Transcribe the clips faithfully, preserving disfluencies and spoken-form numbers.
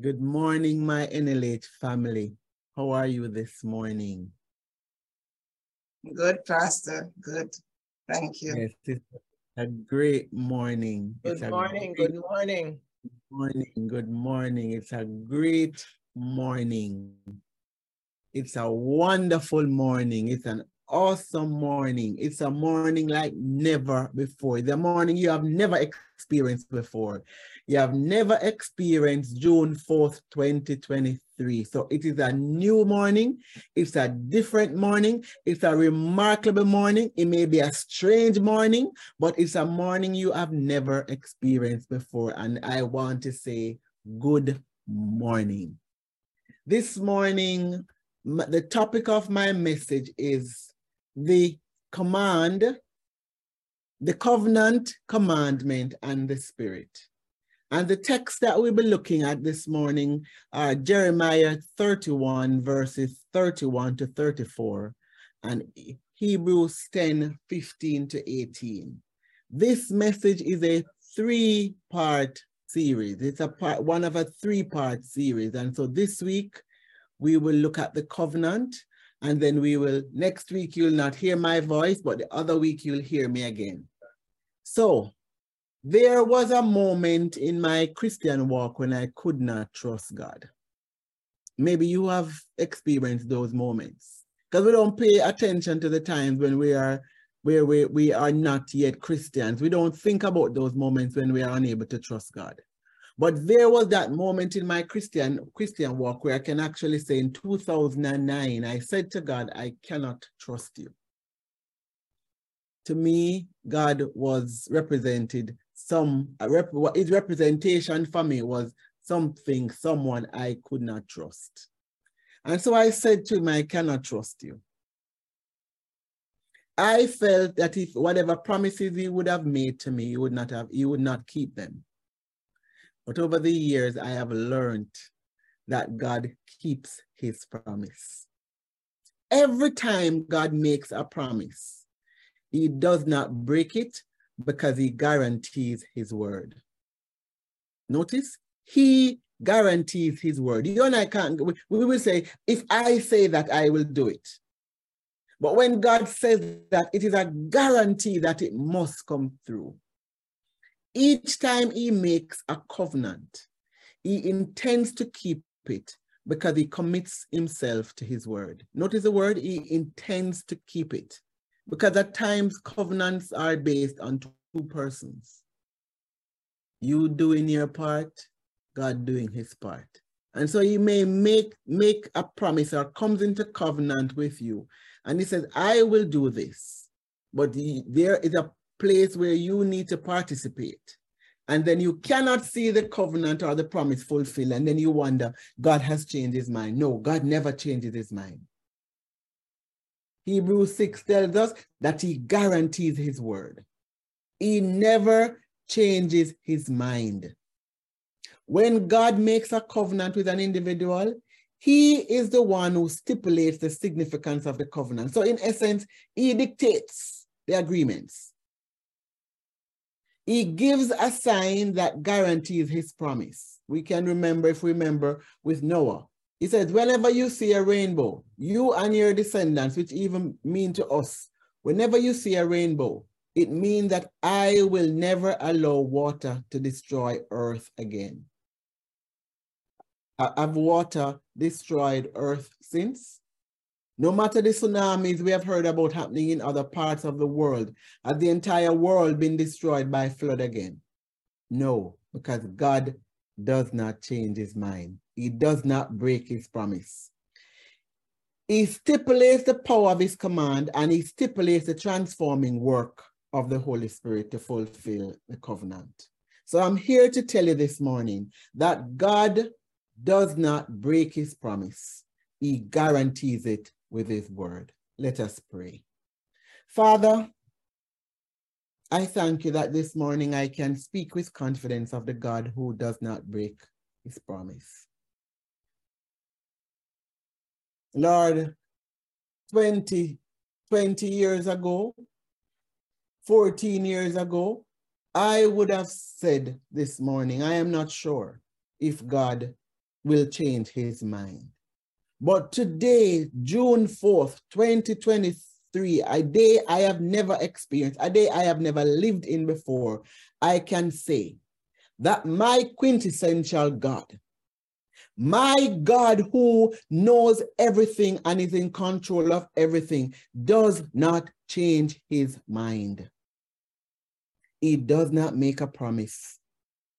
Good morning, my N L H family. How are you this morning? Good, Pastor. Good. Thank you. Yes, it's a great morning. Good it's morning. Great, good morning. Morning. Good morning. It's a great morning. It's a wonderful morning. It's an awesome morning. It's a morning like never before. The morning you have never experienced before. You have never experienced June fourth, twenty twenty-three. So it is a new morning. It's a different morning. It's a remarkable morning. It may be a strange morning, but it's a morning you have never experienced before. And I want to say good morning. This morning, the topic of my message is the command, the covenant, commandment, and the spirit. And the text that we'll be looking at this morning are Jeremiah thirty-one, verses thirty-one to thirty-four, and Hebrews ten, fifteen to eighteen. This message is a three-part series. It's a part, one of a three-part series. And so this week, we will look at the covenant. And then we will, next week, you'll not hear my voice, but the other week you'll hear me again. So there was a moment in my Christian walk when I could not trust God. Maybe you have experienced those moments, because we don't pay attention to the times when we are, where we, we are not yet Christians. We don't think about those moments when we are unable to trust God. But there was that moment in my Christian Christian walk where I can actually say in two thousand nine, I said to God, I cannot trust you. To me, God was represented some, his representation for me was something, someone I could not trust. And so I said to him, I cannot trust you. I felt that if whatever promises he would have made to me, he would not have, he would not keep them. But over the years, I have learned that God keeps his promise. Every time God makes a promise, he does not break it because he guarantees his word. Notice, he guarantees his word. You and I can't, we will say, if I say that, I will do it. But when God says that, it is a guarantee that it must come through. Each time he makes a covenant, he intends to keep it because he commits himself to his word. Notice the word, he intends to keep it, because at times covenants are based on two persons. You doing your part, God doing his part. And so he may make, make a promise or comes into covenant with you. And he says, I will do this. But he, there is a place where you need to participate, and then you cannot see the covenant or the promise fulfilled, and then you wonder, God has changed his mind. No, God never changes his mind. Hebrews six tells us that he guarantees his word. He never changes his mind. When God makes a covenant with an individual, he is the one who stipulates the significance of the covenant. So in essence, he dictates the agreements. He gives a sign that guarantees his promise. We can remember, if we remember, with Noah. He says, whenever you see a rainbow, you and your descendants, which even mean to us, whenever you see a rainbow, it means that I will never allow water to destroy earth again. Have water destroyed earth since? No matter the tsunamis we have heard about happening in other parts of the world, has the entire world been destroyed by flood again? No, because God does not change his mind. He does not break his promise. He stipulates the power of his command, and he stipulates the transforming work of the Holy Spirit to fulfill the covenant. So I'm here to tell you this morning that God does not break his promise. He guarantees it with his word. Let us pray. Father, I thank you that this morning I can speak with confidence of the God who does not break his promise. Lord, twenty, twenty years ago, fourteen years ago, I would have said this morning, I am not sure if God will change his mind. But today, June fourth, twenty twenty-three, a day I have never experienced, a day I have never lived in before, I can say that my quintessential God, my God who knows everything and is in control of everything, does not change his mind. He does not make a promise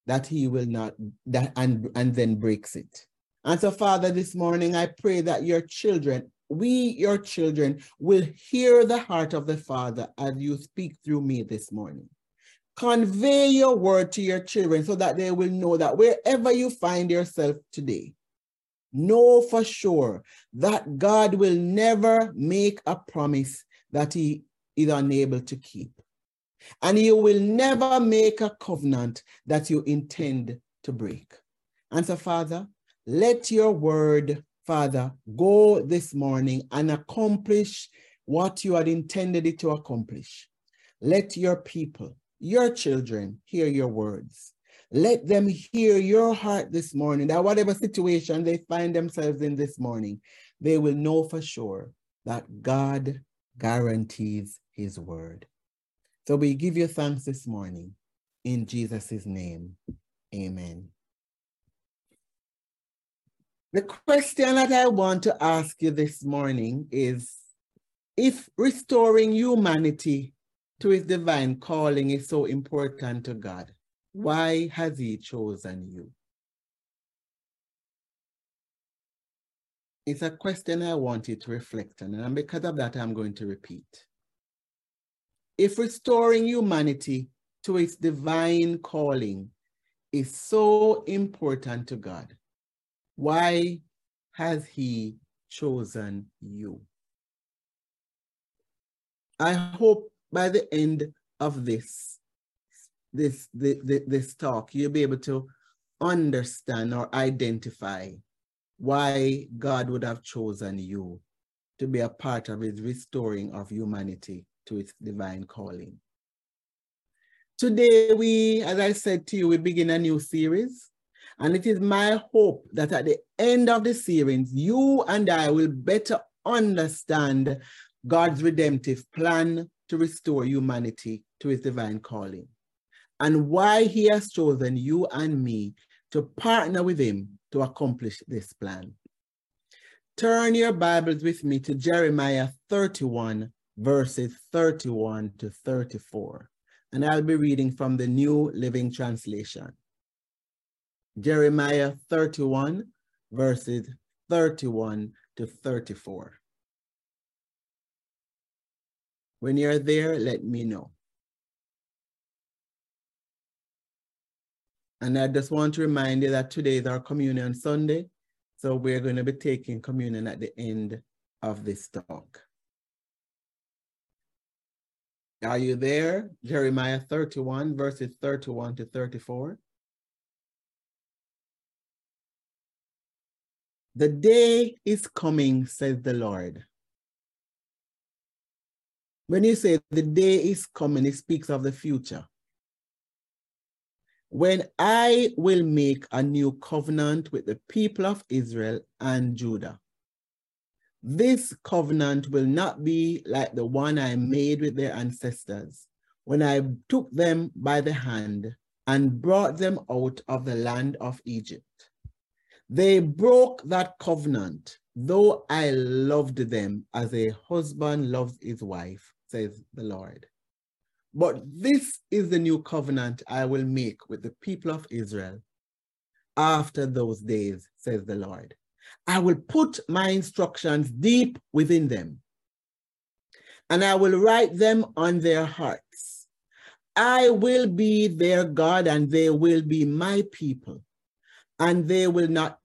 that he will not, that and, and then breaks it. And so, Father, this morning, I pray that your children, we, your children, will hear the heart of the Father as you speak through me this morning. Convey your word to your children so that they will know that wherever you find yourself today, know for sure that God will never make a promise that he is unable to keep. And he will never make a covenant that you intend to break. And so, Father, let your word, Father, go this morning and accomplish what you had intended it to accomplish. Let your people, your children, hear your words. Let them hear your heart this morning, that whatever situation they find themselves in this morning, they will know for sure that God guarantees his word. So we give you thanks this morning. In Jesus' name, amen. The question that I want to ask you this morning is, if restoring humanity to his divine calling is so important to God, why has he chosen you? It's a question I want you to reflect on, and because of that, I'm going to repeat. If restoring humanity to its divine calling is so important to God, why has he chosen you? I hope by the end of this, this, this, this talk, you'll be able to understand or identify why God would have chosen you to be a part of his restoring of humanity to its divine calling. Today, we, as I said to you, we begin a new series. And it is my hope that at the end of the series, you and I will better understand God's redemptive plan to restore humanity to his divine calling, and why he has chosen you and me to partner with him to accomplish this plan. Turn your Bibles with me to Jeremiah thirty-one, verses thirty-one to thirty-four. And I'll be reading from the New Living Translation. Jeremiah thirty-one, verses thirty-one to thirty-four. When you're there, let me know. And I just want to remind you that today is our Communion Sunday, so we're going to be taking communion at the end of this talk. Are you there? Jeremiah thirty-one, verses thirty-one to thirty-four. The day is coming, says the Lord. When you say the day is coming, it speaks of the future. When I will make a new covenant with the people of Israel and Judah. This covenant will not be like the one I made with their ancestors when I took them by the hand and brought them out of the land of Egypt. They broke that covenant, though I loved them as a husband loves his wife, says the Lord. But this is the new covenant I will make with the people of Israel after those days, says the Lord. I will put my instructions deep within them, and I will write them on their hearts. I will be their God, and they will be my people. And they will not,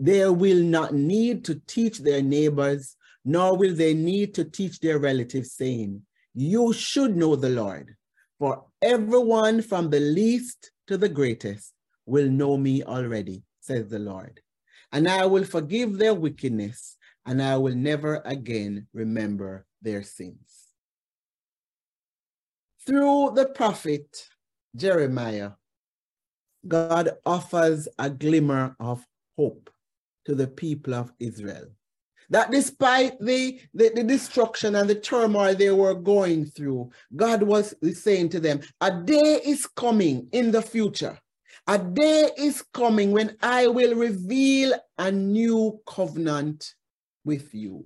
they will not need to teach their neighbors, nor will they need to teach their relatives, saying, you should know the Lord, for everyone from the least to the greatest will know me already, says the Lord. And I will forgive their wickedness, and I will never again remember their sins. Through the prophet Jeremiah, God offers a glimmer of hope. to the people of Israel. That despite the, the, the destruction and the turmoil they were going through, God was saying to them, a day is coming in the future. A day is coming when I will reveal a new covenant with you.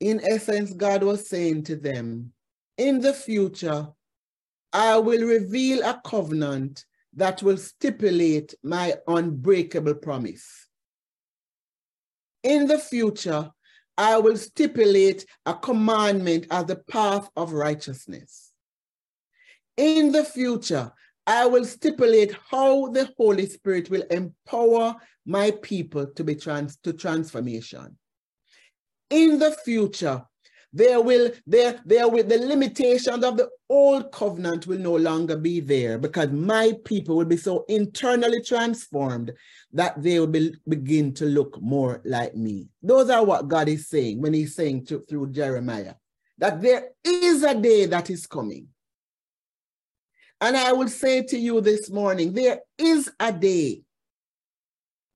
In essence, God was saying to them, in the future, I will reveal a covenant that will stipulate my unbreakable promise. In the future, I will stipulate a commandment as the path of righteousness. In the future, I will stipulate how the Holy Spirit will empower my people to be trans to transformation. In the future, there will, there, there will, the limitations of the old covenant will no longer be there, because my people will be so internally transformed that they will be, begin to look more like me. Those are what God is saying when he's saying to, through Jeremiah, that there is a day that is coming. And I will say to you this morning, there is a day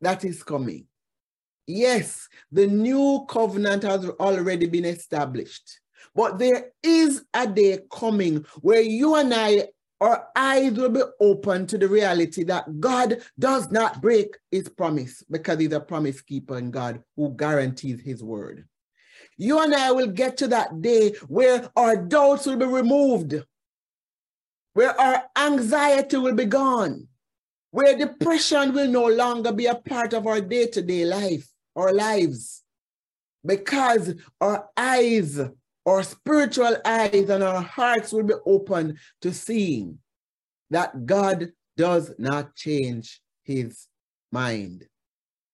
that is coming. Yes, the new covenant has already been established, but there is a day coming where you and I, our eyes will be open to the reality that God does not break his promise, because he's a promise keeper in God who guarantees his word. You and I will get to that day where our doubts will be removed, where our anxiety will be gone, where depression will no longer be a part of our day-to-day life. Our lives, because our eyes, our spiritual eyes, and our hearts will be open to seeing that God does not change his mind.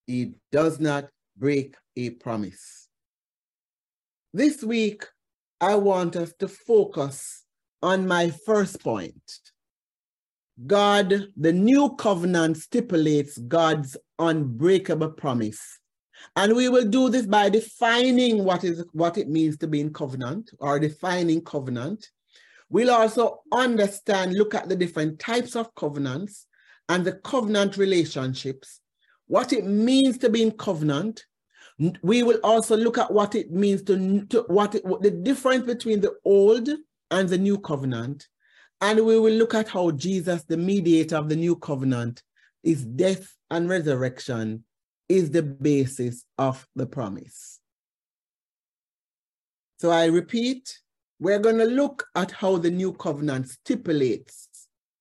He does not break a promise. This week, I want us to focus on my first point. God, the new covenant stipulates God's unbreakable promise. And we will do this by defining what is what it means to be in covenant, or defining covenant. We'll also understand, look at the different types of covenants and the covenant relationships, what it means to be in covenant. We will also look at what it means to, to what, it, what the difference between the old and the new covenant. And we will look at how Jesus, the mediator of the new covenant, his death and resurrection is the basis of the promise. So I repeat, we're going to look at how the new covenant stipulates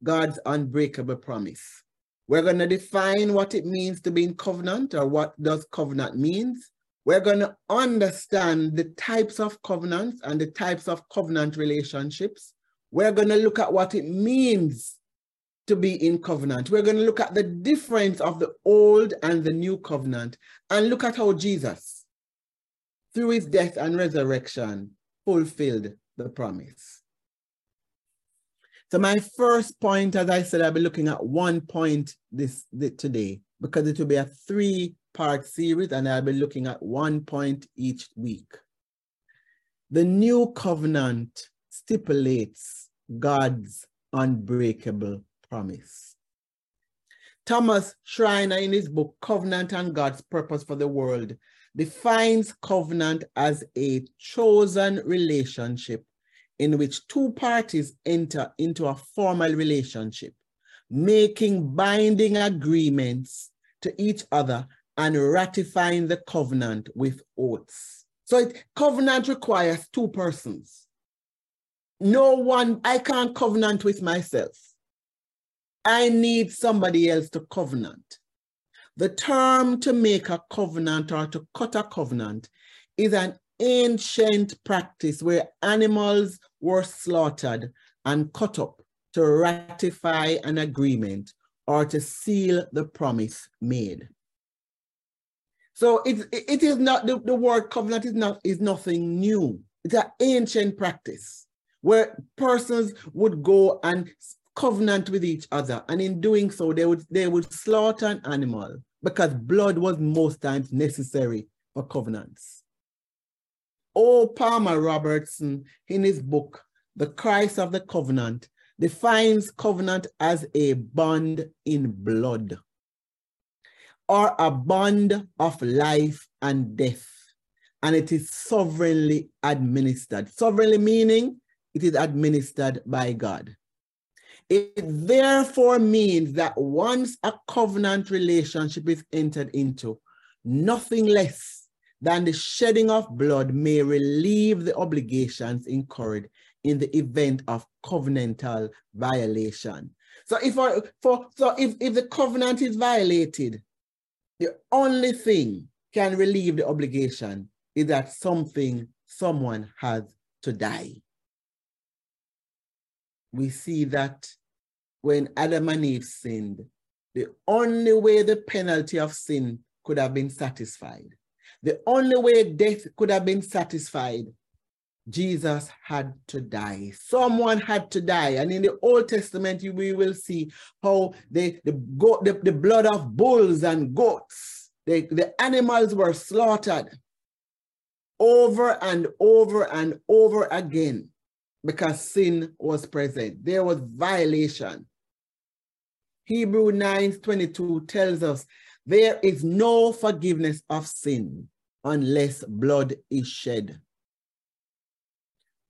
God's unbreakable promise. We're going to define what it means to be in covenant, or what does covenant means. We're going to understand the types of covenants and the types of covenant relationships. We're going to look at what it means to be in covenant. We're going to look at the difference of the old and the new covenant, and look at how Jesus, through his death and resurrection, fulfilled the promise. So my first point, as I said, I'll be looking at one point this, this today, because it will be a three-part series, and I'll be looking at one point each week. The new covenant stipulates God's unbreakable promise. Thomas Schreiner, in his book Covenant and God's Purpose for the World, defines covenant as a chosen relationship in which two parties enter into a formal relationship, making binding agreements to each other and ratifying the covenant with oaths. So it, covenant requires two persons. No one, I can't covenant with myself. I need somebody else to covenant. The term to make a covenant or to cut a covenant is an ancient practice where animals were slaughtered and cut up to ratify an agreement or to seal the promise made. So it, it is not, the, the word covenant is, not, is nothing new. It's an ancient practice where persons would go and covenant with each other, and in doing so they would they would slaughter an animal, because blood was most times necessary for covenants. O. Palmer Robertson, in his book The Christ of the Covenant, defines covenant as a bond in blood, or a bond of life and death, and it is sovereignly administered. Sovereignly meaning it is administered by God. It therefore means that once a covenant relationship is entered into, nothing less than the shedding of blood may relieve the obligations incurred in the event of covenantal violation. So if, I, for, so if, if the covenant is violated, the only thing can relieve the obligation is that something, someone has to die. We see that when Adam and Eve sinned, the only way the penalty of sin could have been satisfied, the only way death could have been satisfied, Jesus had to die. Someone had to die. And in the Old Testament, we will see how they, the, goat, the, the blood of bulls and goats, they, the animals were slaughtered over and over and over again because sin was present. There was violation. Hebrews nine twenty-two tells us there is no forgiveness of sin unless blood is shed.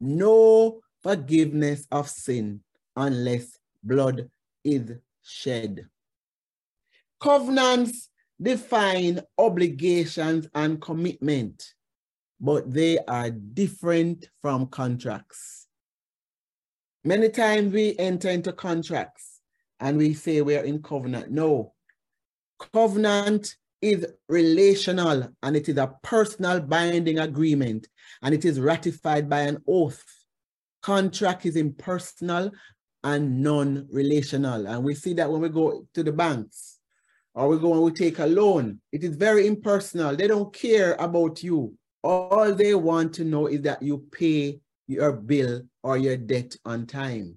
No forgiveness of sin unless blood is shed. Covenants define obligations and commitment, but they are different from contracts. Many times we enter into contracts and we say we are in covenant. No, covenant is relational, and it is a personal binding agreement, and it is ratified by an oath. Contract is impersonal and non-relational, and we see that when we go to the banks or we go and we take a loan, it is very impersonal. They don't care about you. All they want to know is that you pay your bill or your debt on time.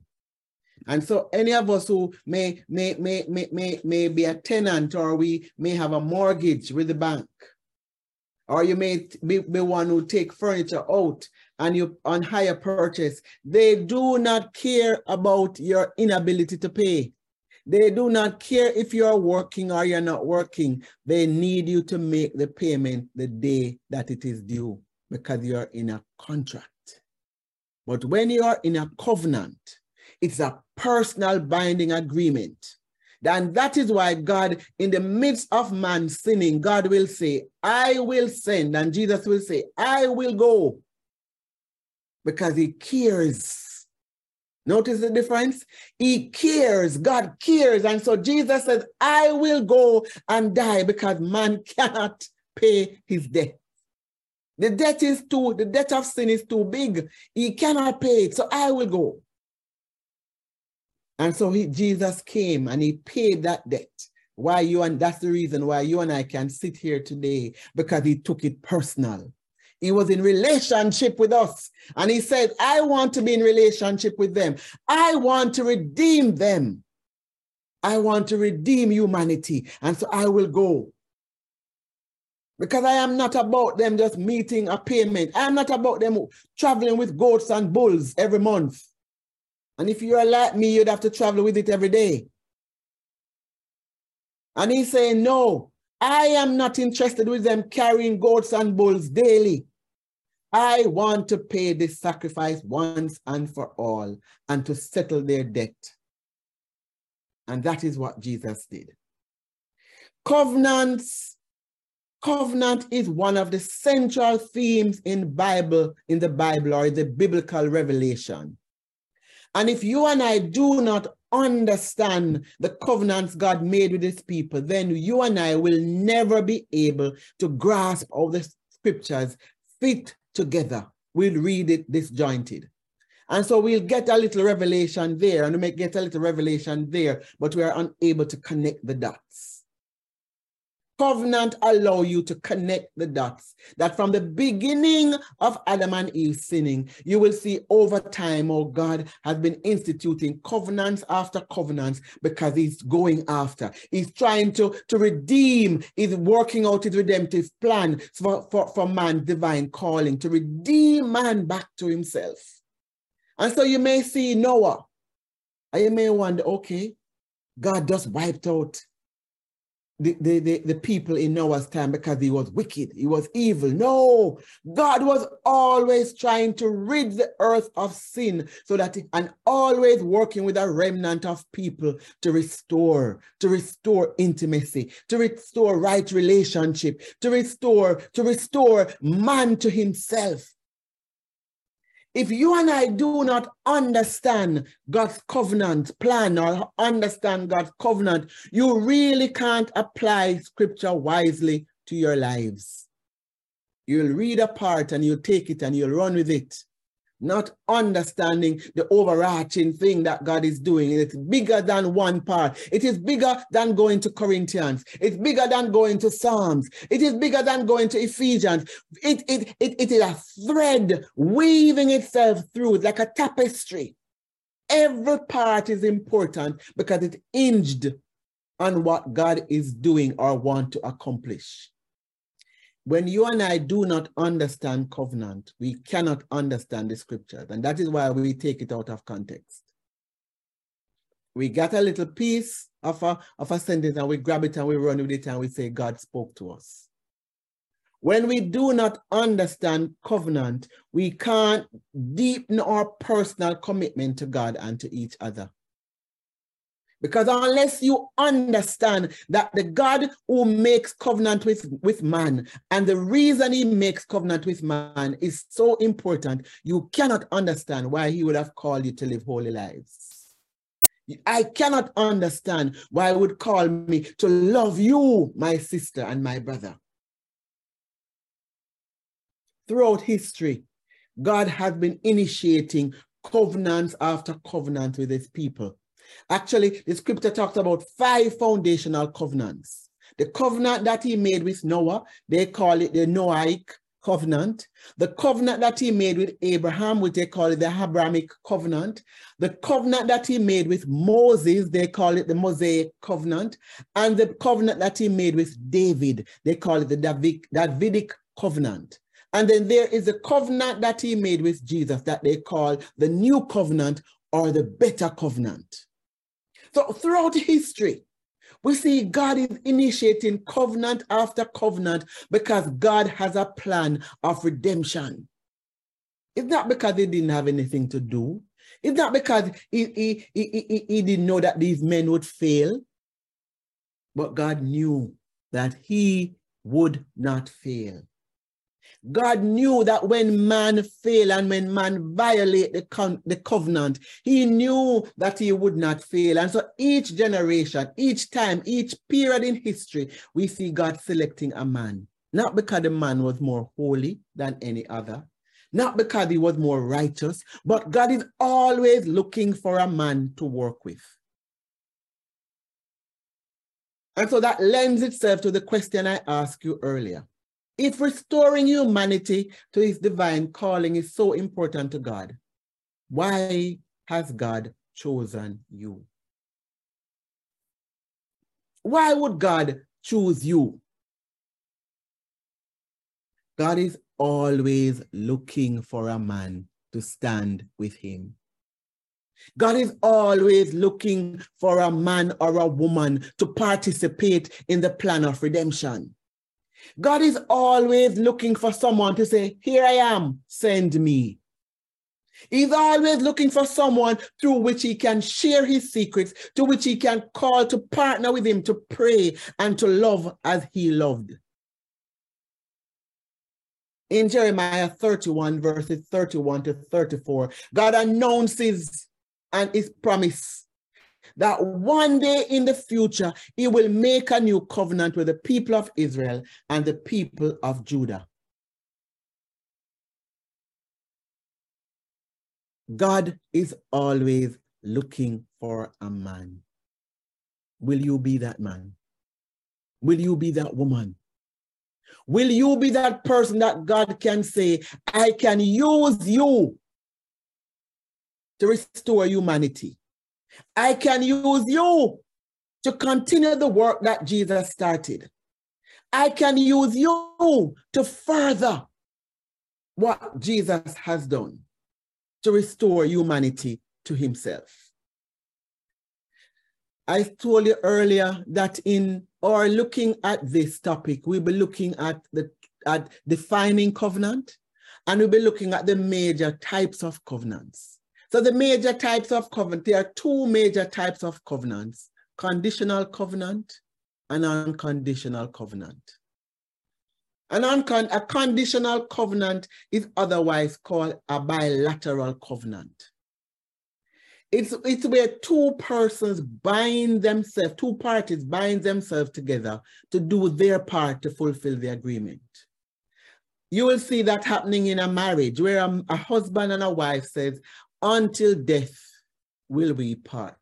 And so any of us who may, may, may, may, may, may be a tenant, or we may have a mortgage with the bank, or you may be, be one who take furniture out and you on hire purchase, they do not care about your inability to pay. They do not care if you're working or you're not working. They need you to make the payment the day that it is due because you're in a contract. But when you are in a covenant, it's a personal binding agreement. And that is why God, in the midst of man sinning, God will say, I will send, and Jesus will say, I will go, because he cares. Notice the difference? He cares, God cares. And so Jesus says, I will go and die because man cannot pay his debt. The debt is too, the debt of sin is too big. He cannot pay it, so I will go. And so he, Jesus came and he paid that debt. Why you and that's the reason why you and I can sit here today, because he took it personal. He was in relationship with us. And he said, I want to be in relationship with them. I want to redeem them. I want to redeem humanity. And so I will go. Because I am not about them just meeting a payment. I am not about them traveling with goats and bulls every month. And if you're like me, you'd have to travel with it every day. And he's saying, no, I am not interested with them carrying goats and bulls daily. I want to pay this sacrifice once and for all and to settle their debt. And that is what Jesus did. Covenants, covenant is one of the central themes in Bible, in the Bible or in the biblical revelation. And if you and I do not understand the covenants God made with his people, then you and I will never be able to grasp all the scriptures fit together. We'll read it disjointed. And so we'll get a little revelation there, and we may get a little revelation there, but we are unable to connect the dots. Covenant allows you to connect the dots, that from the beginning of Adam and Eve sinning, you will see over time, oh, God has been instituting covenants after covenants because he's going after. He's trying to, to redeem, he's working out his redemptive plan for, for, for man's divine calling, to redeem man back to himself. And so you may see Noah. I may wonder, okay, God just wiped out the, the, the, the people in Noah's time because he was wicked, he was evil. No, God was always trying to rid the earth of sin so that, it, and always working with a remnant of people to restore, to restore intimacy, to restore right relationship, to restore, to restore man to himself. If you and I do not understand God's covenant plan or understand God's covenant, you really can't apply scripture wisely to your lives. You'll read a part and you'll take it and you'll run with it, not understanding the overarching thing that God is doing. It's bigger than one part. It is bigger than going to Corinthians. It's bigger than going to Psalms. It is bigger than going to Ephesians. It, it, it, it is a thread weaving itself through like a tapestry. Every part is important because it hinged on what God is doing or want to accomplish. When you and I do not understand covenant, we cannot understand the scriptures. And that is why we take it out of context. We get a little piece of a, of a sentence and we grab it and we run with it and we say, God spoke to us. When we do not understand covenant, we can't deepen our personal commitment to God and to each other. Because unless you understand that the God who makes covenant with, with man, and the reason he makes covenant with man is so important, you cannot understand why he would have called you to live holy lives. I cannot understand why he would call me to love you, my sister and my brother. Throughout history, God has been initiating covenants after covenant with his people. Actually, the scripture talks about five foundational covenants. The covenant that he made with Noah, they call it the Noahic covenant. The covenant that he made with Abraham, which they call it the Abrahamic covenant. The covenant that he made with Moses, they call it the Mosaic covenant. And the covenant that he made with David, they call it the Davidic, Davidic covenant. And then there is the covenant that he made with Jesus that they call the New Covenant or the Better Covenant. So throughout history, we see God is initiating covenant after covenant because God has a plan of redemption. It's not because he didn't have anything to do. It's not because he, he, he, he, he didn't know that these men would fail. But God knew that he would not fail. God knew that when man fail and when man violate the, con the covenant, he knew that he would not fail. And so each generation, each time, each period in history, we see God selecting a man. Not because the man was more holy than any other, not because he was more righteous, but God is always looking for a man to work with. And so that lends itself to the question I asked you earlier. If restoring humanity to his divine calling is so important to God, why has God chosen you? Why would God choose you? God is always looking for a man to stand with him. God is always looking for a man or a woman to participate in the plan of redemption. God is always looking for someone to say, here I am, send me. He's always looking for someone through which he can share his secrets, to which he can call to partner with him, to pray and to love as he loved. In Jeremiah thirty-one, verses thirty-one to thirty-four, God announces and his promise that one day in the future, he will make a new covenant with the people of Israel and the people of Judah. God is always looking for a man. Will you be that man? Will you be that woman? Will you be that person that God can say, I can use you to restore humanity? I can use you to continue the work that Jesus started. I can use you to further what Jesus has done to restore humanity to himself. I told you earlier that in our looking at this topic, we'll be looking at the at defining covenant, and we'll be looking at the major types of covenants. So the major types of covenant, there are two major types of covenants: conditional covenant and unconditional covenant. An uncon a conditional covenant is otherwise called a bilateral covenant. It's, it's where two persons bind themselves, two parties bind themselves together to do their part to fulfill the agreement. You will see that happening in a marriage where a, a husband and a wife says, until death will we part.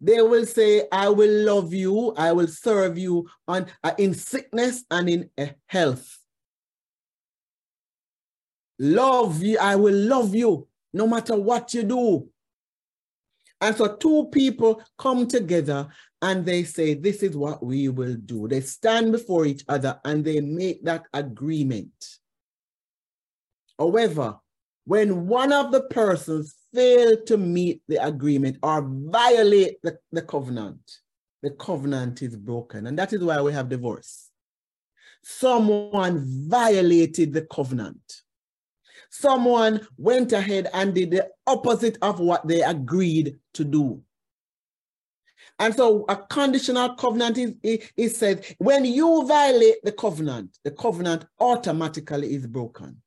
They will say, I will love you, I will serve you on, uh, in sickness and in uh, health. Love you, I will love you no matter what you do. And so two people come together and they say, this is what we will do. They stand before each other and they make that agreement. However, when one of the persons fails to meet the agreement or violate the, the covenant, the covenant is broken. And that is why we have divorce. Someone violated the covenant. Someone went ahead and did the opposite of what they agreed to do. And so a conditional covenant is, it, it says, when you violate the covenant, the covenant automatically is broken.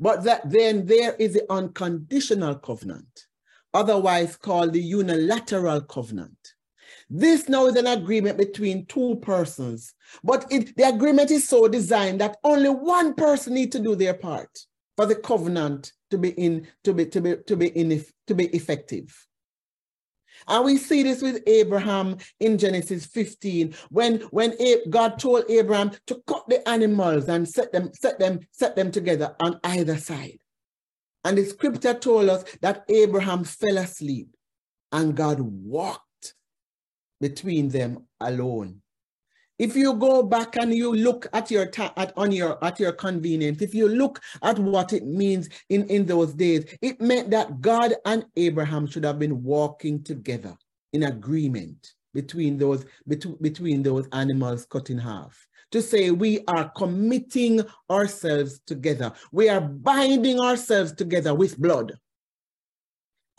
But that then there is the unconditional covenant, otherwise called the unilateral covenant. This now is an agreement between two persons, but it, the agreement is so designed that only one person needs to do their part for the covenant to be in to be to be to be in to be effective. And we see this with Abraham in Genesis fifteen, when when God told Abraham to cut the animals and set them set them set them together on either side, and the scripture told us that Abraham fell asleep and God walked between them alone. If you go back and you look at your at on your at your convenience, if you look at what it means in, in those days, it meant that God and Abraham should have been walking together in agreement between those between, between those animals cut in half. To say we are committing ourselves together. We are binding ourselves together with blood.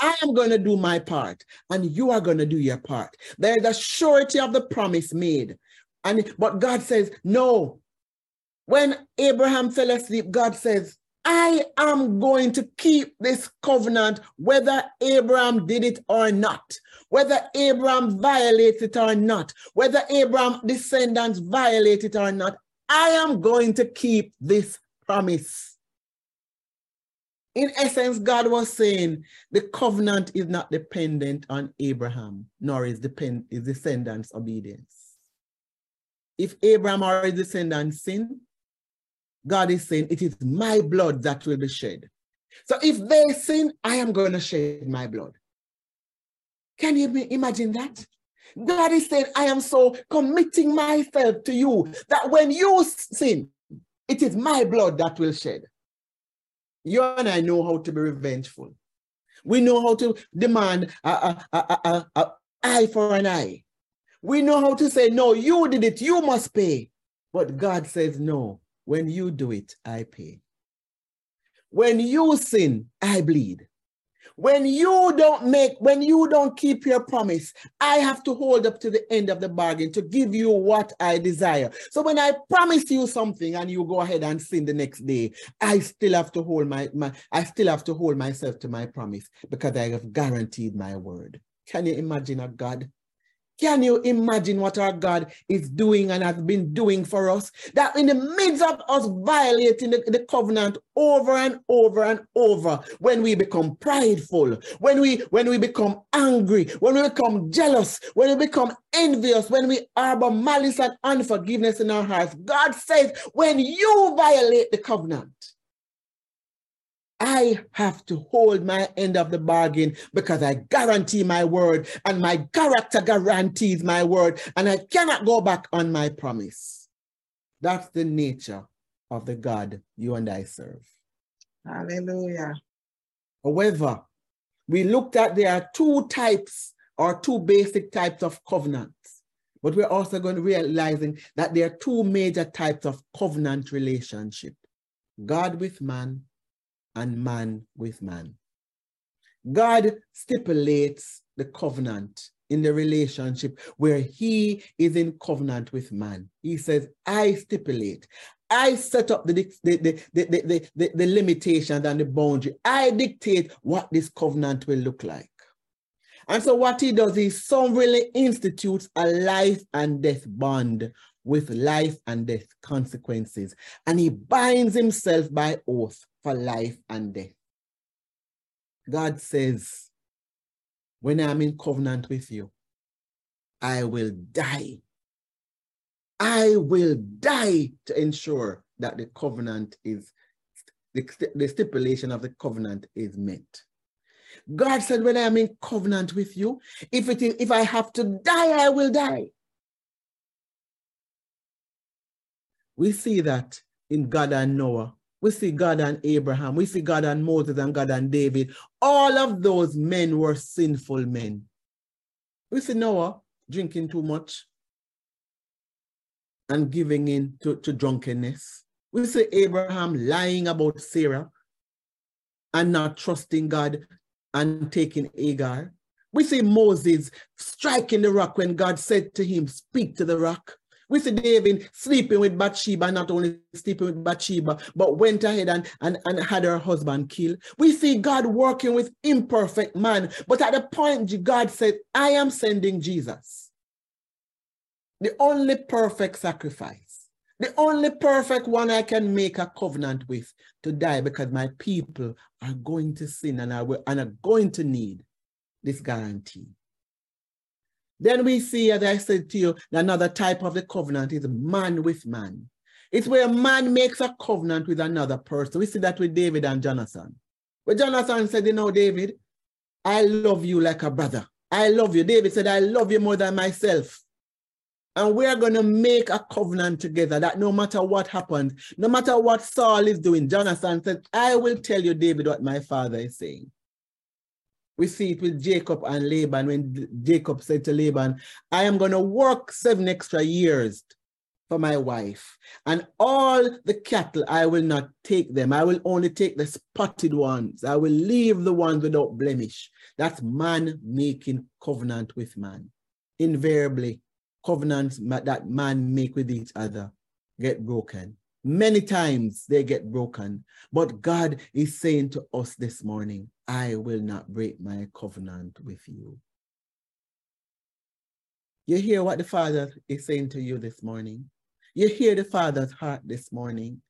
I am going to do my part and you are going to do your part. There is a surety of the promise made. And, but God says, no. When Abraham fell asleep, God says, I am going to keep this covenant whether Abraham did it or not, whether Abraham violates it or not, whether Abraham's descendants violate it or not. I am going to keep this promise. In essence, God was saying the covenant is not dependent on Abraham, nor is depend his descendants' obedience. If Abraham or his descendants sin, God is saying, it is my blood that will be shed. So if they sin, I am going to shed my blood. Can you imagine that? God is saying, I am so committing myself to you that when you sin, it is my blood that will shed. You and I know how to be revengeful. We know how to demand an eye for an eye. We know how to say, no, you did it, you must pay. But God says, no, when you do it, I pay. When you sin, I bleed. When you don't make, when you don't keep your promise, I have to hold up to the end of the bargain to give you what I desire. So when I promise you something and you go ahead and sin the next day, I still have to hold my, my I still have to hold myself to my promise because I have guaranteed my word. Can you imagine a God? Can you imagine what our God is doing and has been doing for us? That in the midst of us violating the, the covenant over and over and over, when we become prideful, when we, when we become angry, when we become jealous, when we become envious, when we harbor malice and unforgiveness in our hearts, God says, when you violate the covenant, I have to hold my end of the bargain because I guarantee my word and my character guarantees my word and I cannot go back on my promise. That's the nature of the God you and I serve. Hallelujah. However, we looked at there are two types are two basic types of covenants, but we're also going to realizing that there are two major types of covenant relationship: God with man and man with man. God stipulates the covenant in the relationship where he is in covenant with man. He says, I stipulate, I set up the, the, the, the, the, the, the limitations and the boundary. I dictate what this covenant will look like. And so what he does is sovereignly institutes a life and death bond with life and death consequences. And he binds himself by oath for life and death. God says, when I'm in covenant with you, I will die. I will die to ensure that the covenant is, the, the stipulation of the covenant is met. God said, when I'm in covenant with you, if it is, if I have to die, I will die. We see that in God and Noah. We see God and Abraham. We see God and Moses and God and David. All of those men were sinful men. We see Noah drinking too much and giving in to, to drunkenness. We see Abraham lying about Sarah and not trusting God and taking Hagar. We see Moses striking the rock when God said to him, speak to the rock. We see David sleeping with Bathsheba, not only sleeping with Bathsheba, but went ahead and, and, and had her husband killed. We see God working with imperfect man, but at the point God said, I am sending Jesus, the only perfect sacrifice, the only perfect one I can make a covenant with, to die because my people are going to sin and are, and are going to need this guarantee. Then we see, as I said to you, another type of the covenant is man with man. It's where man makes a covenant with another person. We see that with David and Jonathan. But Jonathan said, you know, David, I love you like a brother. I love you. David said, I love you more than myself. And we're going to make a covenant together that no matter what happens, no matter what Saul is doing, Jonathan said, I will tell you, David, what my father is saying. We see it with Jacob and Laban when Jacob said to Laban, I am going to work seven extra years for my wife, and all the cattle, I will not take them. I will only take the spotted ones. I will leave the ones without blemish. That's man making covenant with man. Invariably, covenants that man make with each other get broken. Many times they get broken, but God is saying to us this morning, I will not break my covenant with you. You hear what the Father is saying to you this morning? You hear the Father's heart this morning.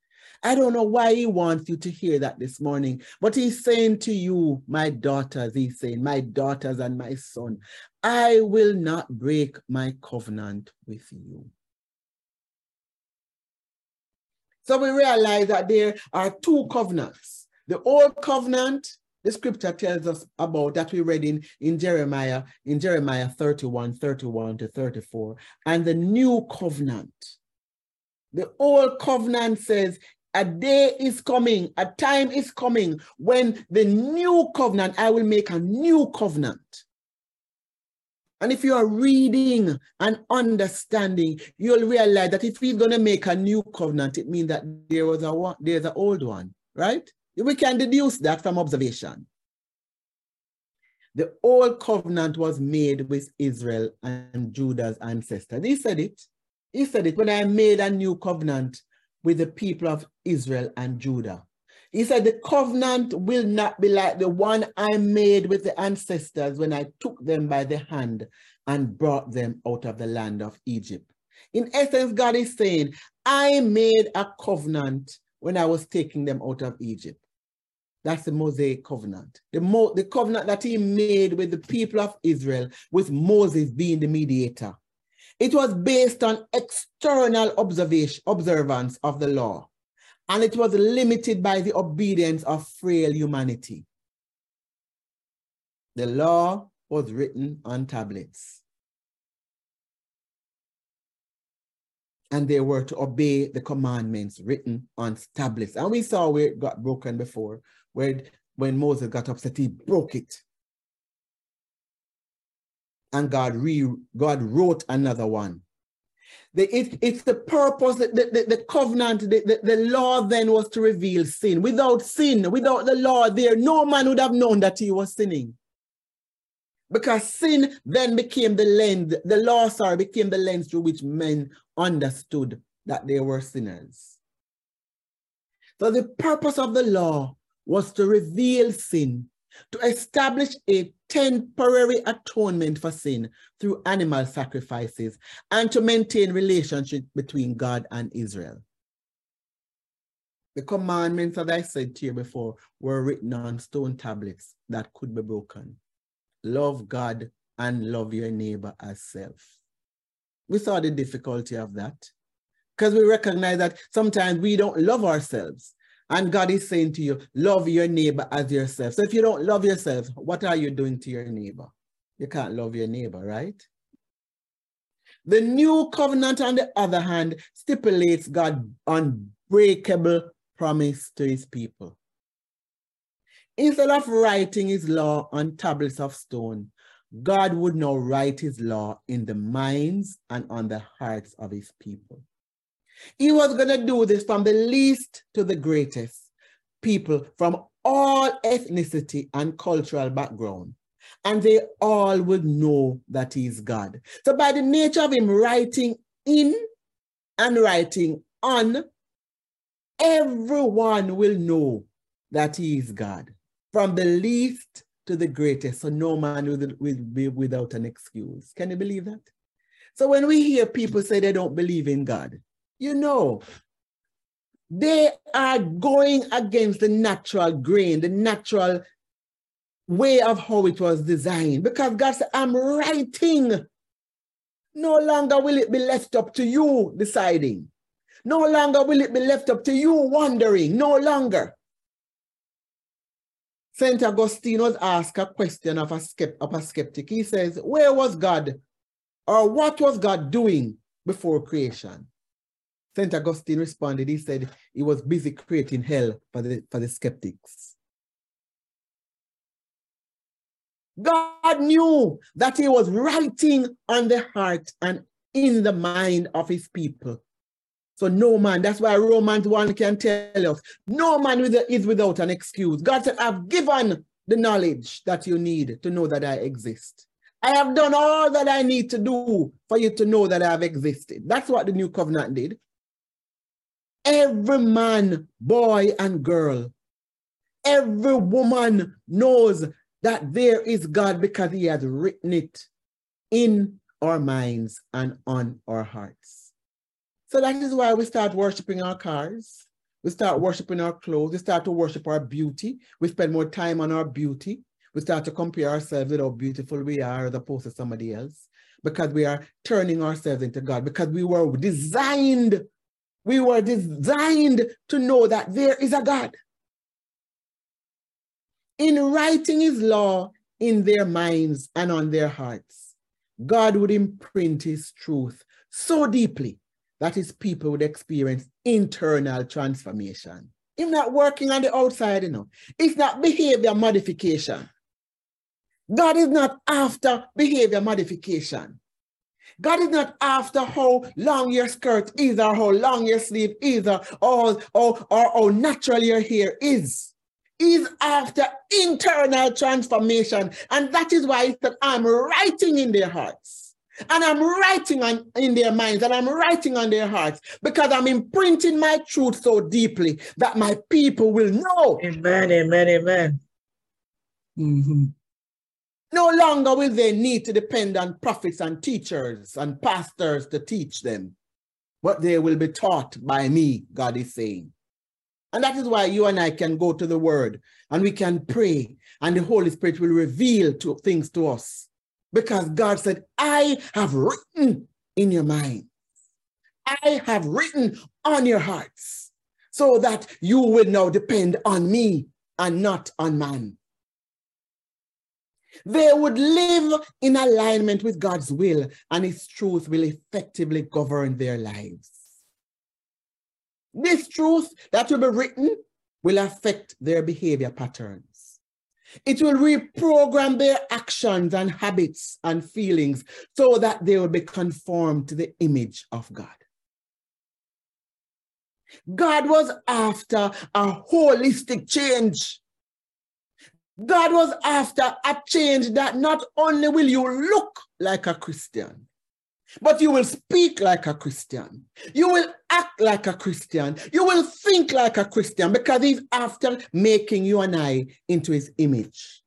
I don't know why he wants you to hear that this morning, but he's saying to you, my daughters, he's saying, my daughters and my son, I will not break my covenant with you. So we realize that there are two covenants. The old covenant, the scripture tells us about, that we read in, in Jeremiah, in Jeremiah thirty-one, thirty-one to thirty-four, and the new covenant. The old covenant says, a day is coming, a time is coming when the new covenant, I will make a new covenant. And if you are reading and understanding, you'll realize that if he's going to make a new covenant, it means that there was a one, there's an old one, right? We can deduce that from observation. The old covenant was made with Israel and Judah's ancestors. He said it. He said it when I made a new covenant with the people of Israel and Judah. He said, the covenant will not be like the one I made with the ancestors when I took them by the hand and brought them out of the land of Egypt. In essence, God is saying, I made a covenant when I was taking them out of Egypt. That's the Mosaic covenant. The, Mo the covenant that he made with the people of Israel, with Moses being the mediator. It was based on external observation, observance of the law. And it was limited by the obedience of frail humanity. The law was written on tablets, and they were to obey the commandments written on tablets. And we saw where it got broken before, where when Moses got upset, he broke it. and God re God wrote another one. The, it, it's the purpose, the, the, the covenant, the, the, the law then was to reveal sin. Without sin, without the law there, no man would have known that he was sinning. Because sin then became the lens, the law, sorry, became the lens through which men understood that they were sinners. So the purpose of the law was to reveal sin, to establish a temporary atonement for sin through animal sacrifices, and to maintain relationship between God and Israel. The commandments, as I said to you before, were written on stone tablets that could be broken. Love God and love your neighbor as self. We saw the difficulty of that, because we recognize that sometimes we don't love ourselves. And God is saying to you, love your neighbor as yourself. So if you don't love yourself, what are you doing to your neighbor? You can't love your neighbor, right? The new covenant, on the other hand, stipulates God's unbreakable promise to his people. Instead of writing his law on tablets of stone, God would now write his law in the minds and on the hearts of his people. He was going to do this from the least to the greatest, people from all ethnicity and cultural background, and they all would know that he is God. So by the nature of him writing in and writing on, everyone will know that he is God, from the least to the greatest, so no man will, will be without an excuse. Can you believe that? So when we hear people say they don't believe in God, you know, they are going against the natural grain, the natural way of how it was designed. Because God said, I'm writing. No longer will it be left up to you deciding. No longer will it be left up to you wondering. No longer. Saint Augustine was asked a question of a, skept- of a skeptic. He says, where was God, or what was God doing before creation? Saint Augustine responded, he said he was busy creating hell for the, for the skeptics. God knew that he was writing on the heart and in the mind of his people. So no man, that's why Romans one can tell us, no man is without an excuse. God said, I've given the knowledge that you need to know that I exist. I have done all that I need to do for you to know that I have existed. That's what the new covenant did. Every man, boy and girl, every woman knows that there is God because he has written it in our minds and on our hearts. So that is why we start worshiping our cars. We start worshiping our clothes. We start to worship our beauty. We spend more time on our beauty. We start to compare ourselves with how beautiful we are as opposed to somebody else, because we are turning ourselves into God, because we were designed We were designed to know that there is a God. In writing his law in their minds and on their hearts, God would imprint his truth so deeply that his people would experience internal transformation. It's not working on the outside, you know. It's not behavior modification. God is not after behavior modification. God is not after how long your skirt is, or how long your sleeve is, or, or, or, or how natural your hair is. He's after internal transformation. And that is why he said, I'm writing in their hearts. And I'm writing on, in their minds, and I'm writing on their hearts, because I'm imprinting my truth so deeply that my people will know. Amen, amen, amen. Mm-hmm. No longer will they need to depend on prophets and teachers and pastors to teach them, but they will be taught by me, God is saying. And that is why you and I can go to the Word and we can pray, and the Holy Spirit will reveal to, things to us, because God said, I have written in your mind. I have written on your hearts, so that you will now depend on me and not on man. They would live in alignment with God's will, and his truth will effectively govern their lives. This truth that will be written will affect their behavior patterns. It will reprogram their actions and habits and feelings so that they will be conformed to the image of God. God was after a holistic change. God was after a change that not only will you look like a Christian, but you will speak like a Christian. You will act like a Christian. You will think like a Christian, because he's after making you and I into his image.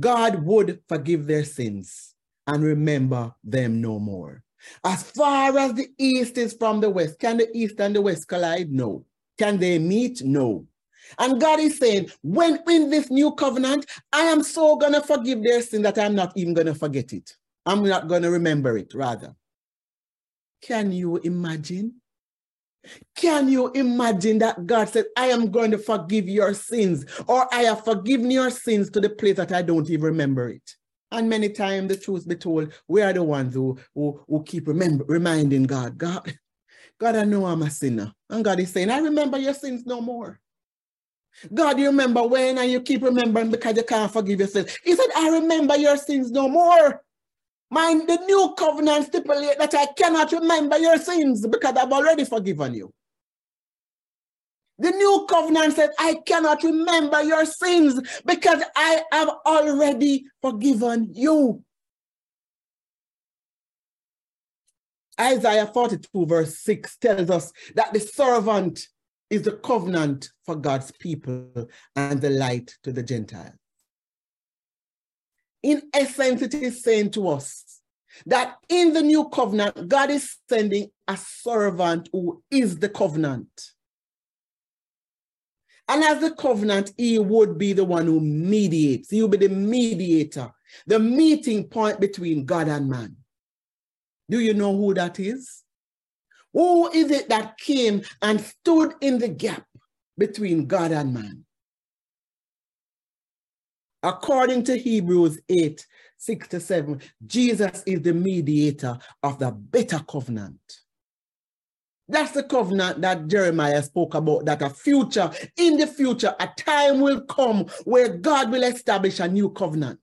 God would forgive their sins and remember them no more. As far as the east is from the west, can the east and the west collide? No. Can they meet? No. And God is saying, when in this new covenant, I am so going to forgive their sin that I'm not even going to forget it. I'm not going to remember it, rather. Can you imagine? Can you imagine that God said, I am going to forgive your sins, or I have forgiven your sins to the place that I don't even remember it? And many times, the truth be told, we are the ones who, who, who keep remember, reminding God, God, God, I know I'm a sinner. And God is saying, I remember your sins no more. God, you remember when, and you keep remembering because you can't forgive yourself. He said, I remember your sins no more. Mind the new covenant stipulate that I cannot remember your sins because I've already forgiven you. The new covenant said, I cannot remember your sins because I have already forgiven you. Isaiah forty-two verse six tells us that the servant is the covenant for God's people and the light to the Gentiles. In essence, it is saying to us that in the new covenant, God is sending a servant who is the covenant. And as the covenant, he would be the one who mediates. He will be the mediator, the meeting point between God and man. Do you know who that is? Who is it that came and stood in the gap between God and man? According to Hebrews eight, six to seven, Jesus is the mediator of the better covenant. That's the covenant that Jeremiah spoke about, that a future, in the future, a time will come where God will establish a new covenant.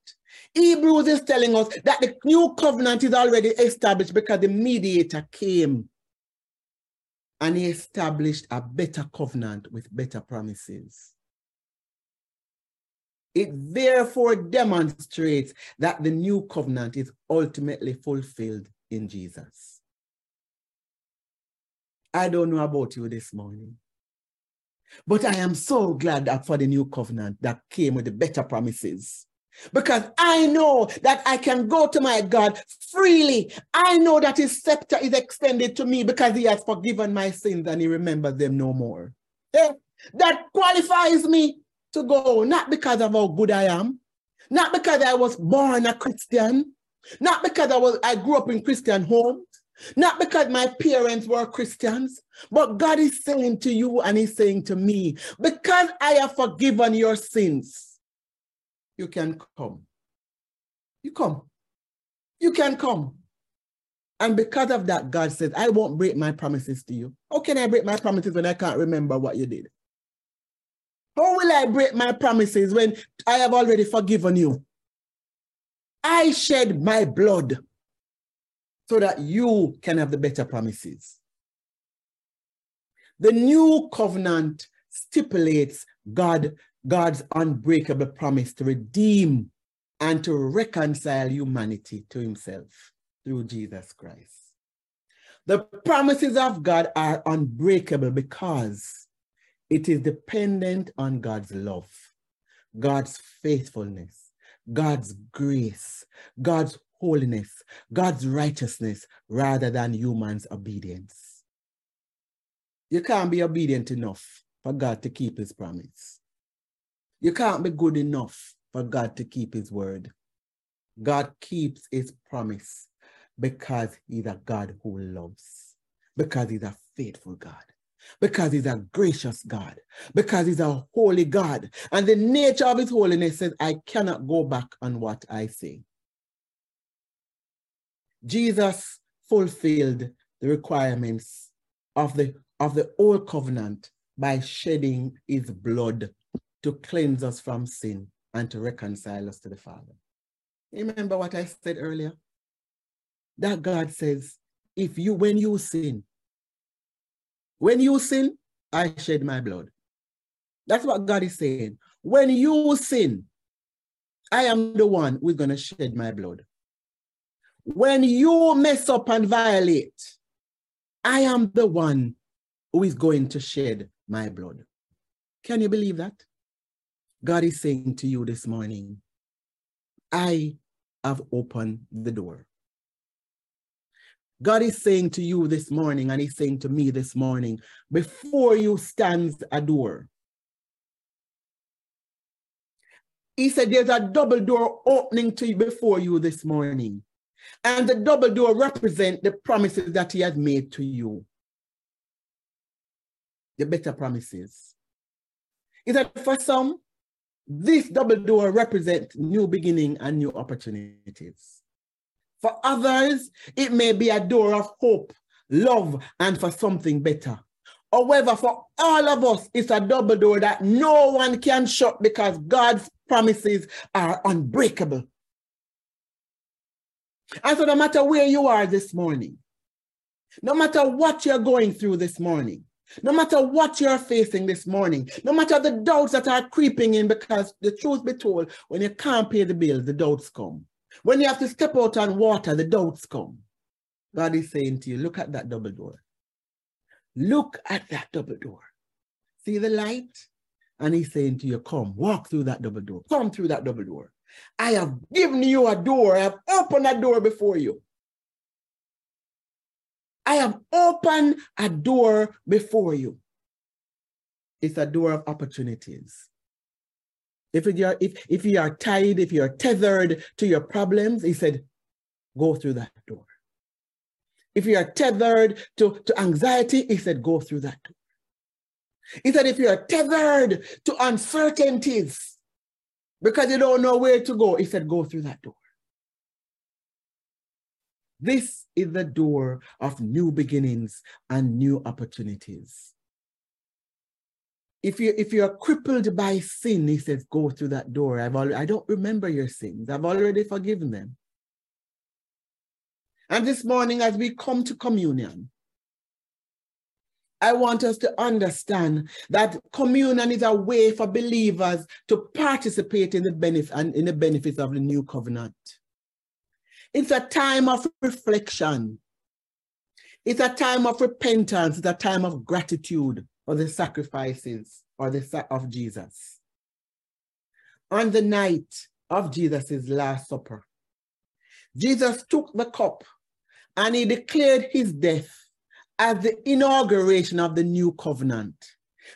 Hebrews is telling us that the new covenant is already established because the mediator came. And he established a better covenant with better promises. It therefore demonstrates that the new covenant is ultimately fulfilled in Jesus. I don't know about you this morning, but I am so glad that for the new covenant that came with the better promises. Because I know that I can go to my God freely. I know that his scepter is extended to me because he has forgiven my sins and he remembers them no more. Yeah. That qualifies me to go, not because of how good I am, not because I was born a Christian, not because I, was, I grew up in Christian homes, not because my parents were Christians, but God is saying to you and he's saying to me, because I have forgiven your sins, you can come. You come. You can come. And because of that, God says, I won't break my promises to you. How can I break my promises when I can't remember what you did? How will I break my promises when I have already forgiven you? I shed my blood so that you can have the better promises. The new covenant stipulates God God's unbreakable promise to redeem and to reconcile humanity to himself through Jesus Christ. The promises of God are unbreakable because it is dependent on God's love, God's faithfulness, God's grace, God's holiness, God's righteousness, rather than human's obedience. You can't be obedient enough for God to keep his promise. You can't be good enough for God to keep his word. God keeps his promise because he's a God who loves, because he's a faithful God, because he's a gracious God, because he's a holy God. And the nature of his holiness says, I cannot go back on what I say. Jesus fulfilled the requirements of the, of the old covenant by shedding his blood to cleanse us from sin and to reconcile us to the Father. You remember what I said earlier? That God says, if you, when you sin, when you sin, I shed my blood. That's what God is saying. When you sin, I am the one who's going to shed my blood. When you mess up and violate, I am the one who is going to shed my blood. Can you believe that? God is saying to you this morning, I have opened the door. God is saying to you this morning, and he's saying to me this morning, before you stands a door. He said there's a double door opening to you before you this morning. And the double door represents the promises that he has made to you. The better promises. He said for some, this double door represents new beginning and new opportunities. For others, it may be a door of hope, love, and for something better. However, for all of us, it's a double door that no one can shut because God's promises are unbreakable. And so no matter where you are this morning, no matter what you're going through this morning, no matter what you're facing this morning, no matter the doubts that are creeping in, because the truth be told, when you can't pay the bills, the doubts come. When you have to step out on water, the doubts come. God is saying to you, look at that double door. Look at that double door. See the light? And he's saying to you, come, walk through that double door. Come through that double door. I have given you a door. I have opened a door before you. I have opened a door before you. It's a door of opportunities. If you are, if, if you are tied, if you are tethered to your problems, he said, go through that door. If you are tethered to, to anxiety, he said, go through that door. He said, if you are tethered to uncertainties because you don't know where to go, he said, go through that door. This is the door of new beginnings and new opportunities. If you, if you're crippled by sin, he says, go through that door. I've already, I don't remember your sins. I've already forgiven them. And this morning, as we come to communion, I want us to understand that communion is a way for believers to participate in the benefit and in the benefits of the new covenant. It's a time of reflection. It's a time of repentance. It's a time of gratitude for the sacrifices or the sa- of Jesus. On the night of Jesus' Last Supper, Jesus took the cup and he declared his death as the inauguration of the new covenant.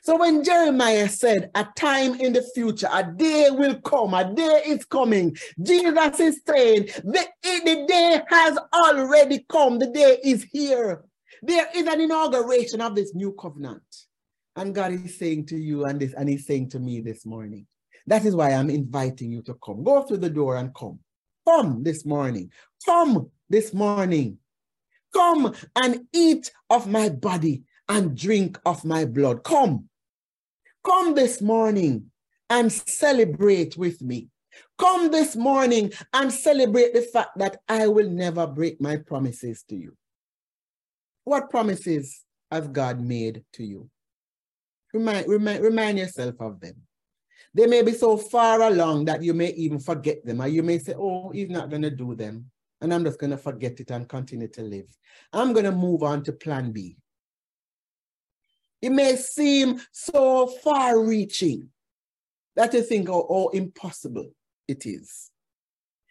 So when Jeremiah said, a time in the future, a day will come, a day is coming, Jesus is saying, the, the day has already come, the day is here. There is an inauguration of this new covenant. And God is saying to you, and, this, and he's saying to me this morning, that is why I'm inviting you to come. Go through the door and come. Come this morning. Come this morning. Come and eat of my body and drink of my blood. Come. Come this morning and celebrate with me. Come this morning and celebrate the fact that I will never break my promises to you. What promises has God made to you? Remind, remind, remind yourself of them. They may be so far along that you may even forget them, or you may say, oh, he's not going to do them, and I'm just going to forget it and continue to live. I'm going to move on to plan B. It may seem so far-reaching that you think how, how impossible it is.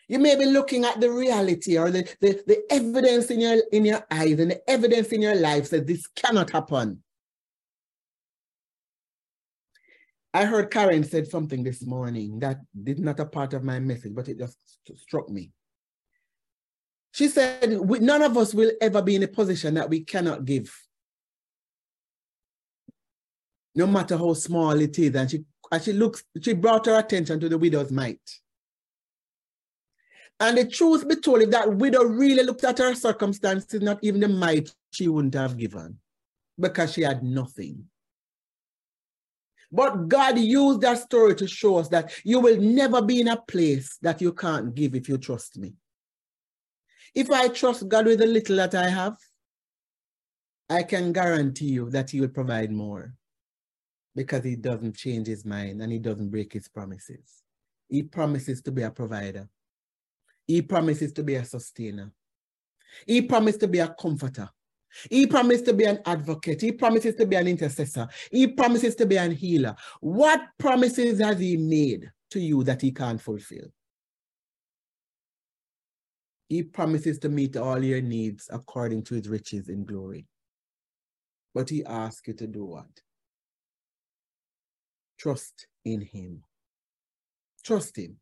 You may be looking at the reality or the, the, the evidence in your, in your eyes and the evidence in your life that this cannot happen. I heard Karen said something this morning that did not a part of my message, but it just struck me. She said, we, none of us will ever be in a position that we cannot give. No matter how small it is. And she, and she looks, she brought her attention to the widow's mite. And the truth be told, if that widow really looked at her circumstances, not even the mite, she wouldn't have given because she had nothing. But God used that story to show us that you will never be in a place that you can't give if you trust me. If I trust God with the little that I have, I can guarantee you that he will provide more, because he doesn't change his mind and he doesn't break his promises. He promises to be a provider. He promises to be a sustainer. He promises to be a comforter. He promises to be an advocate. He promises to be an intercessor. He promises to be an healer. What promises has he made to you that he can't fulfill? He promises to meet all your needs according to his riches in glory. But he asks you to do what? Trust in him. Trust him.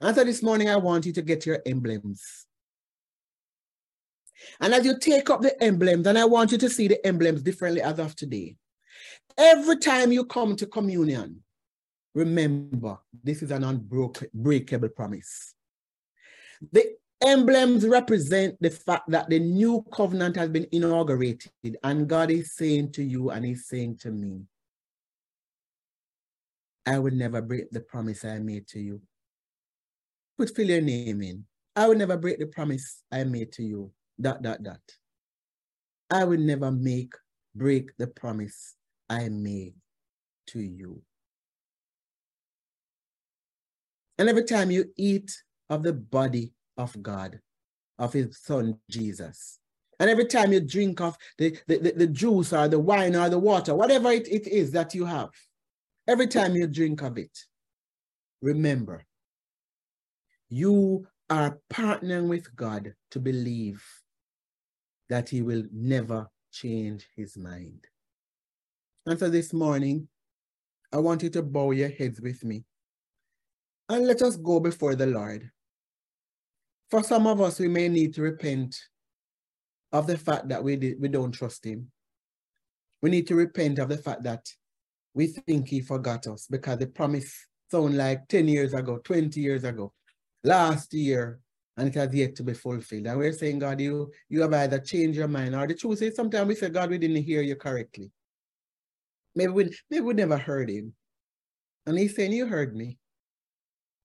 And so this morning, I want you to get your emblems. And as you take up the emblems, and I want you to see the emblems differently as of today. Every time you come to communion, remember, this is an unbreakable promise. The emblems represent the fact that the new covenant has been inaugurated, and God is saying to you and he's saying to me, I will never break the promise I made to you. Put fill your name in. I will never break the promise I made to you. Dot, dot, dot. I will never make, break the promise I made to you. And every time you eat of the body of God, of his son, Jesus, and every time you drink of the, the, the, the juice or the wine or the water, whatever it, it is that you have, every time you drink of it, remember, you are partnering with God to believe that he will never change his mind. And so this morning, I want you to bow your heads with me and let us go before the Lord. For some of us, we may need to repent of the fact that we, did, we don't trust him. We need to repent of the fact that we think he forgot us, because the promise sounds like ten years ago, twenty years ago, last year, and it has yet to be fulfilled. And we're saying, God, you, you have either changed your mind, or the truth is sometimes we say, God, we didn't hear you correctly. Maybe we, maybe we never heard him. And he's saying, you heard me.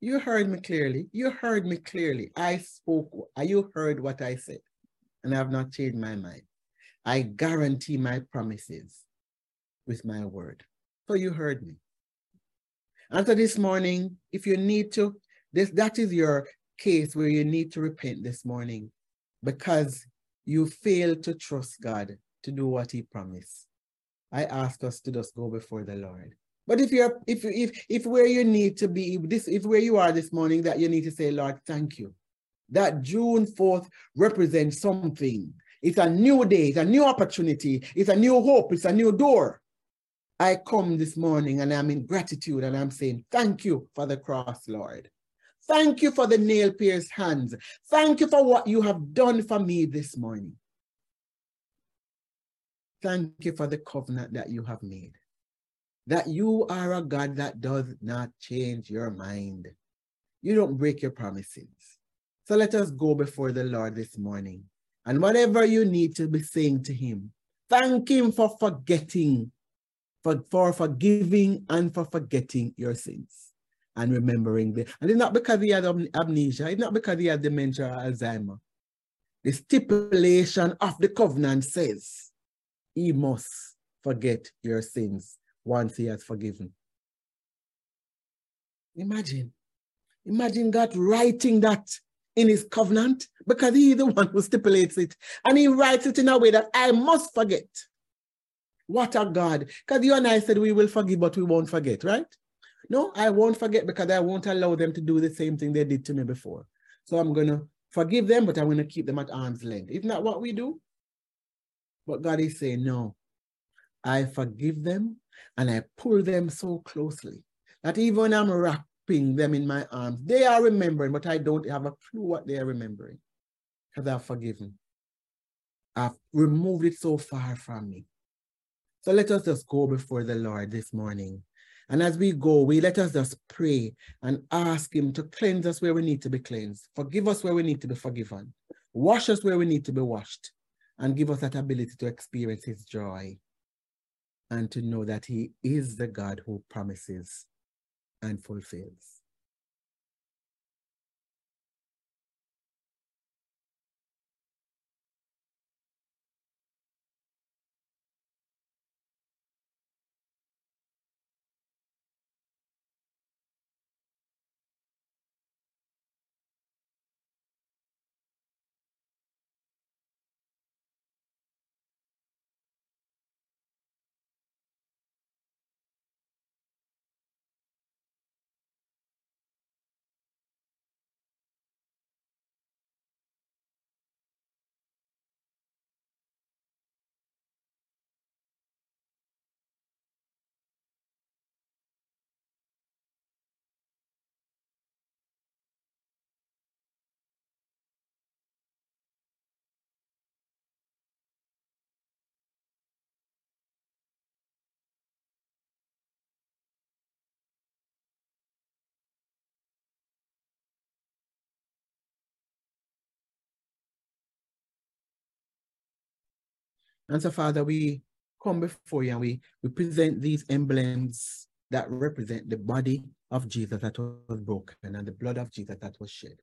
You heard me clearly. You heard me clearly. I spoke. You heard what I said. And I have not changed my mind. I guarantee my promises with my word. So you heard me. And so this morning, if you need to, this, that is your case where you need to repent this morning, because you failed to trust God to do what he promised. I ask us to just go before the Lord. But if you're, if you, if, if where you need to be, if this, if where you are this morning, that you need to say, Lord, thank you. That June fourth represents something. It's a new day. It's a new opportunity. It's a new hope. It's a new door. I come this morning and I'm in gratitude and I'm saying, thank you for the cross, Lord. Thank you for the nail-pierced hands. Thank you for what you have done for me this morning. Thank you for the covenant that you have made, that you are a God that does not change your mind. You don't break your promises. So let us go before the Lord this morning. And whatever you need to be saying to him, thank him for forgetting, for, for forgiving and for forgetting your sins and remembering them. And it's not because he had amnesia. It's not because he had dementia or Alzheimer. The stipulation of the covenant says he must forget your sins once he has forgiven. Imagine. Imagine God writing that in his covenant, because he is the one who stipulates it. And he writes it in a way that I must forget. What a God. Because you and I said we will forgive, but we won't forget, right? No, I won't forget, because I won't allow them to do the same thing they did to me before. So I'm going to forgive them, but I'm going to keep them at arm's length. Isn't that what we do? But God is saying, no, I forgive them and I pull them so closely that even I'm wrapping them in my arms. They are remembering, but I don't have a clue what they are remembering, because I've forgiven. I've removed it so far from me. So let us just go before the Lord this morning. And as we go, we let us just pray and ask him to cleanse us where we need to be cleansed. Forgive us where we need to be forgiven. Wash us where we need to be washed. And give us that ability to experience his joy. and to know that he is the God who promises and fulfills. And so, Father, we come before you and we, we present these emblems that represent the body of Jesus that was broken and the blood of Jesus that was shed.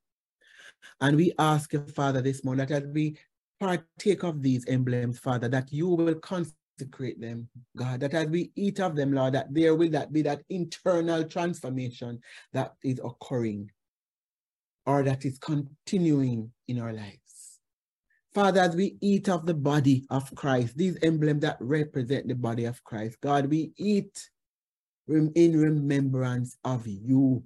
And we ask you, Father, this morning that as we partake of these emblems, Father, that you will consecrate them, God, that as we eat of them, Lord, that there will that be that internal transformation that is occurring or that is continuing in our life. Father, as we eat of the body of Christ, these emblems that represent the body of Christ, God, we eat in remembrance of you.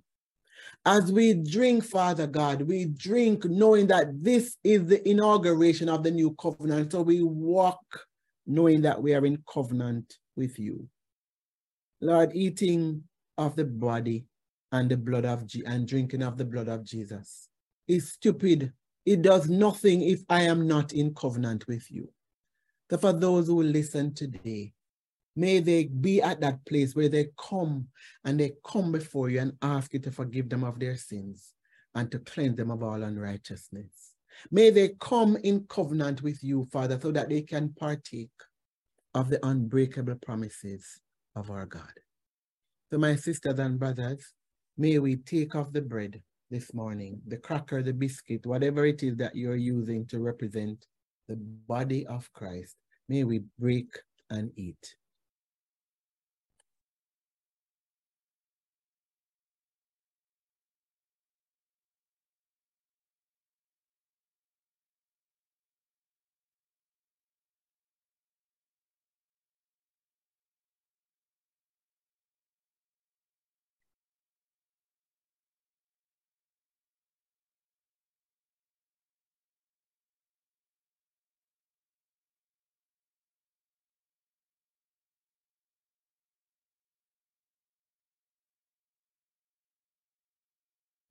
As we drink, Father God, we drink knowing that this is the inauguration of the new covenant. So we walk knowing that we are in covenant with you. Lord, eating of the body and the blood of Je- and drinking of the blood of Jesus is stupid. It does nothing if I am not in covenant with you. So for those who listen today, may they be at that place where they come and they come before you and ask you to forgive them of their sins and to cleanse them of all unrighteousness. May they come in covenant with you, Father, so that they can partake of the unbreakable promises of our God. So my sisters and brothers, may we take of the bread this morning, the cracker, the biscuit, whatever it is that you're using to represent the body of Christ, may we break and eat.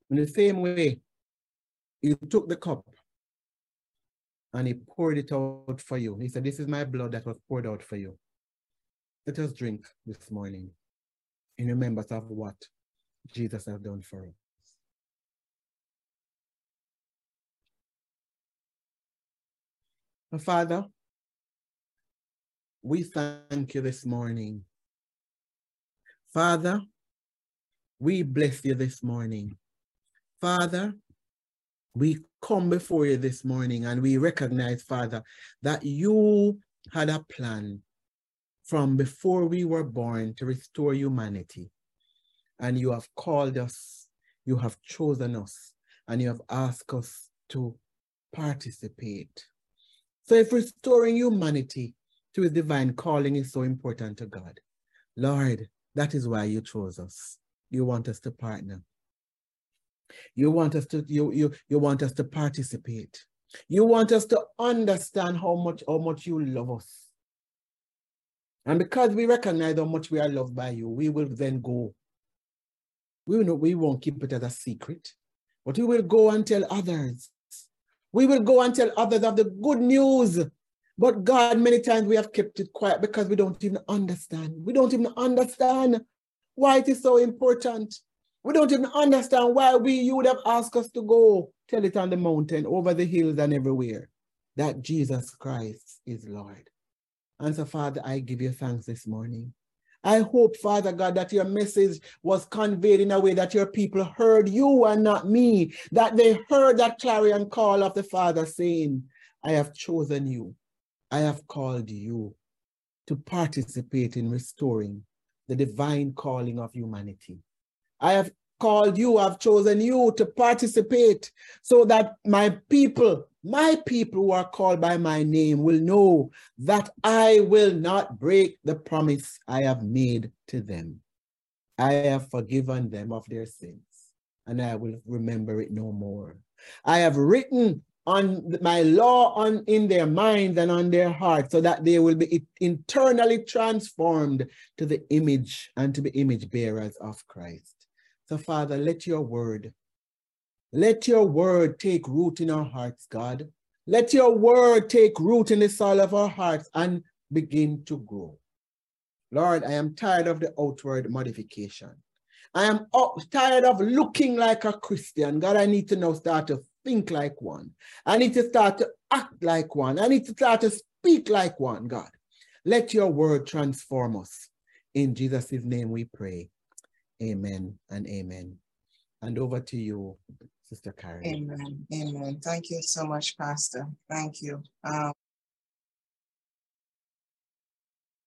In the same way, he took the cup and he poured it out for you. He said, this is my blood that was poured out for you. Let us drink this morning in remembrance of what Jesus has done for us. Father, we thank you this morning. Father, we bless you this morning. Father, we come before you this morning and we recognize, Father, that you had a plan from before we were born to restore humanity. And you have called us, you have chosen us, and you have asked us to participate. So if restoring humanity to his divine calling is so important to God, Lord, that is why you chose us. You want us to partner. You want us to you you you want us to participate. You want us to understand how much how much you love us. And because we recognize how much we are loved by you, we will then go. We will not, we won't keep it as a secret, but we will go and tell others. We will go and tell others of the good news. But God, many times we have kept it quiet because we don't even understand. We don't even understand why it is so important. We don't even understand why we, you would have asked us to go tell it on the mountain, over the hills and everywhere, that Jesus Christ is Lord. And so, Father, I give you thanks this morning. I hope, Father God, that your message was conveyed in a way that your people heard you and not me, that they heard that clarion call of the Father saying, I have chosen you. I have called you to participate in restoring the divine calling of humanity. I have called you, I've chosen you to participate so that my people, my people who are called by my name will know that I will not break the promise I have made to them. I have forgiven them of their sins, and I will remember it no more. I have written on my law on in their minds and on their hearts, so that they will be internally transformed to the image and to be image bearers of Christ. So, Father, let your word, let your word take root in our hearts, God. Let your word take root in the soil of our hearts and begin to grow. Lord, I am tired of the outward modification. I am tired of looking like a Christian. God, I need to now start to think like one. I need to start to act like one. I need to start to speak like one, God. Let your word transform us. In Jesus' name we pray. Amen and amen. And over to you, Sister Karen. Amen. Amen. Thank you so much, Pastor. Thank you. Um...